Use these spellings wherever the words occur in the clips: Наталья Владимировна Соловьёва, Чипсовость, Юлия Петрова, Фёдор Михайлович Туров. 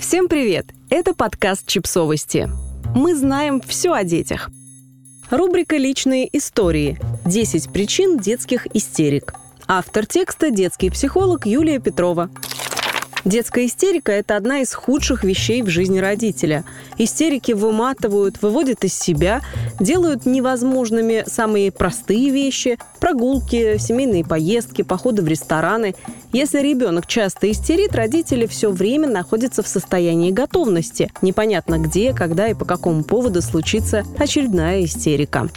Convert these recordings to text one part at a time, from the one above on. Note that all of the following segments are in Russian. Всем привет! Это подкаст «Чипсовости». Мы знаем все о детях. Рубрика «Личные истории. 10 причин детских истерик». Автор текста – детский психолог Юлия Петрова. Детская истерика – это одна из худших вещей в жизни родителя. Истерики выматывают, выводят из себя, делают невозможными самые простые вещи – прогулки, семейные поездки, походы в рестораны. Если ребенок часто истерит, родители все время находятся в состоянии готовности. Непонятно где, когда и по какому поводу случится очередная истерика.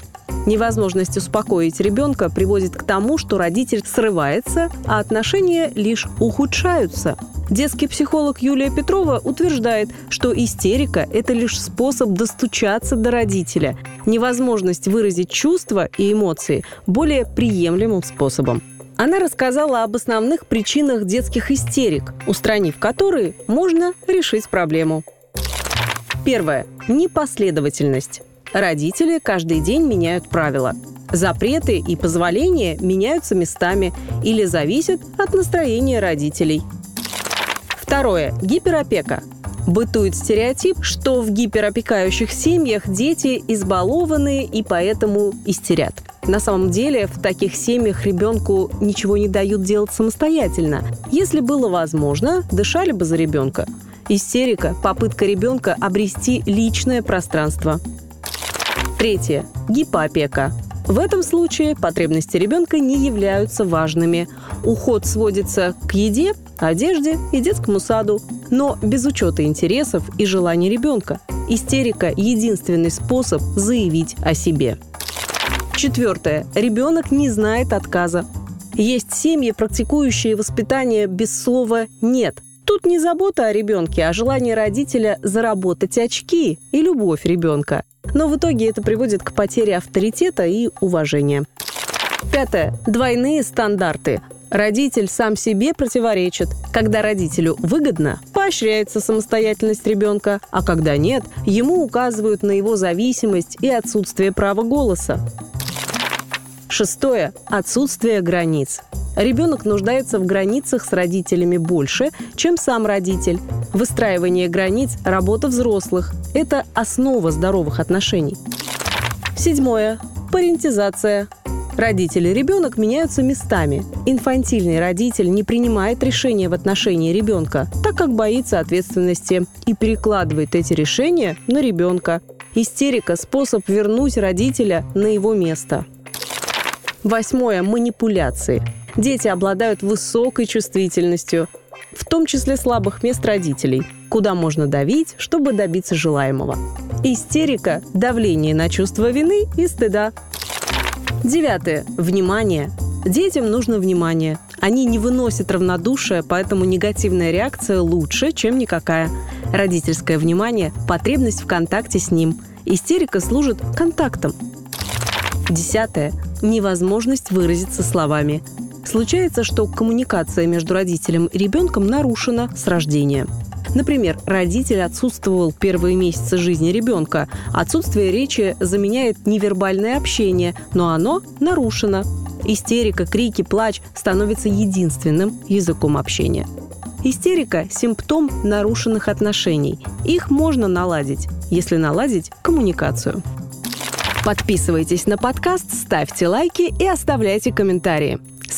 Невозможность успокоить ребенка приводит к тому, что родитель срывается, а отношения лишь ухудшаются. Детский психолог Юлия Петрова утверждает, что истерика – это лишь способ достучаться до родителя. Невозможность выразить чувства и эмоции более приемлемым способом. Она рассказала об основных причинах детских истерик, устранив которые, можно решить проблему. Первое. Непоследовательность. Родители каждый день меняют правила. Запреты и позволения меняются местами или зависят от настроения родителей. Второе. Гиперопека. Бытует стереотип, что в гиперопекающих семьях дети избалованные и поэтому истерят. На самом деле, в таких семьях ребенку ничего не дают делать самостоятельно. Если было возможно, дышали бы за ребенка. Истерика – попытка ребенка обрести личное пространство. Третье. Гипоопека. В этом случае потребности ребенка не являются важными. Уход сводится к еде, одежде и детскому саду, но без учета интересов и желаний ребенка. Истерика – единственный способ заявить о себе. Четвертое. Ребенок не знает отказа. Есть семьи, практикующие воспитание без слова «нет». Тут не забота о ребенке, а желание родителя заработать очки и любовь ребенка. Но в итоге это приводит к потере авторитета и уважения. Пятое. Двойные стандарты. Родитель сам себе противоречит. Когда родителю выгодно, поощряется самостоятельность ребенка, а когда нет, ему указывают на его зависимость и отсутствие права голоса. Шестое. Отсутствие границ. Ребенок нуждается в границах с родителями больше, чем сам родитель. Выстраивание границ – работа взрослых. Это основа здоровых отношений. Седьмое. Парентизация. Родители и ребенок меняются местами. Инфантильный родитель не принимает решения в отношении ребенка, так как боится ответственности, и перекладывает эти решения на ребенка. Истерика – способ вернуть родителя на его место. Восьмое. Манипуляции. Дети обладают высокой чувствительностью, в том числе слабых мест родителей, куда можно давить, чтобы добиться желаемого. Истерика – давление на чувство вины и стыда. Девятое. Внимание. Детям нужно внимание. Они не выносят равнодушия, поэтому негативная реакция лучше, чем никакая. Родительское внимание – потребность в контакте с ним. Истерика служит контактом. Десятое. Невозможность выразиться словами. Случается, что коммуникация между родителем и ребенком нарушена с рождения. Например, родитель отсутствовал первые месяцы жизни ребенка. Отсутствие речи заменяет невербальное общение, но оно нарушено. Истерика, крики, плач становятся единственным языком общения. Истерика – симптом нарушенных отношений. Их можно наладить, если наладить коммуникацию. Подписывайтесь на подкаст, ставьте лайки и оставляйте комментарии.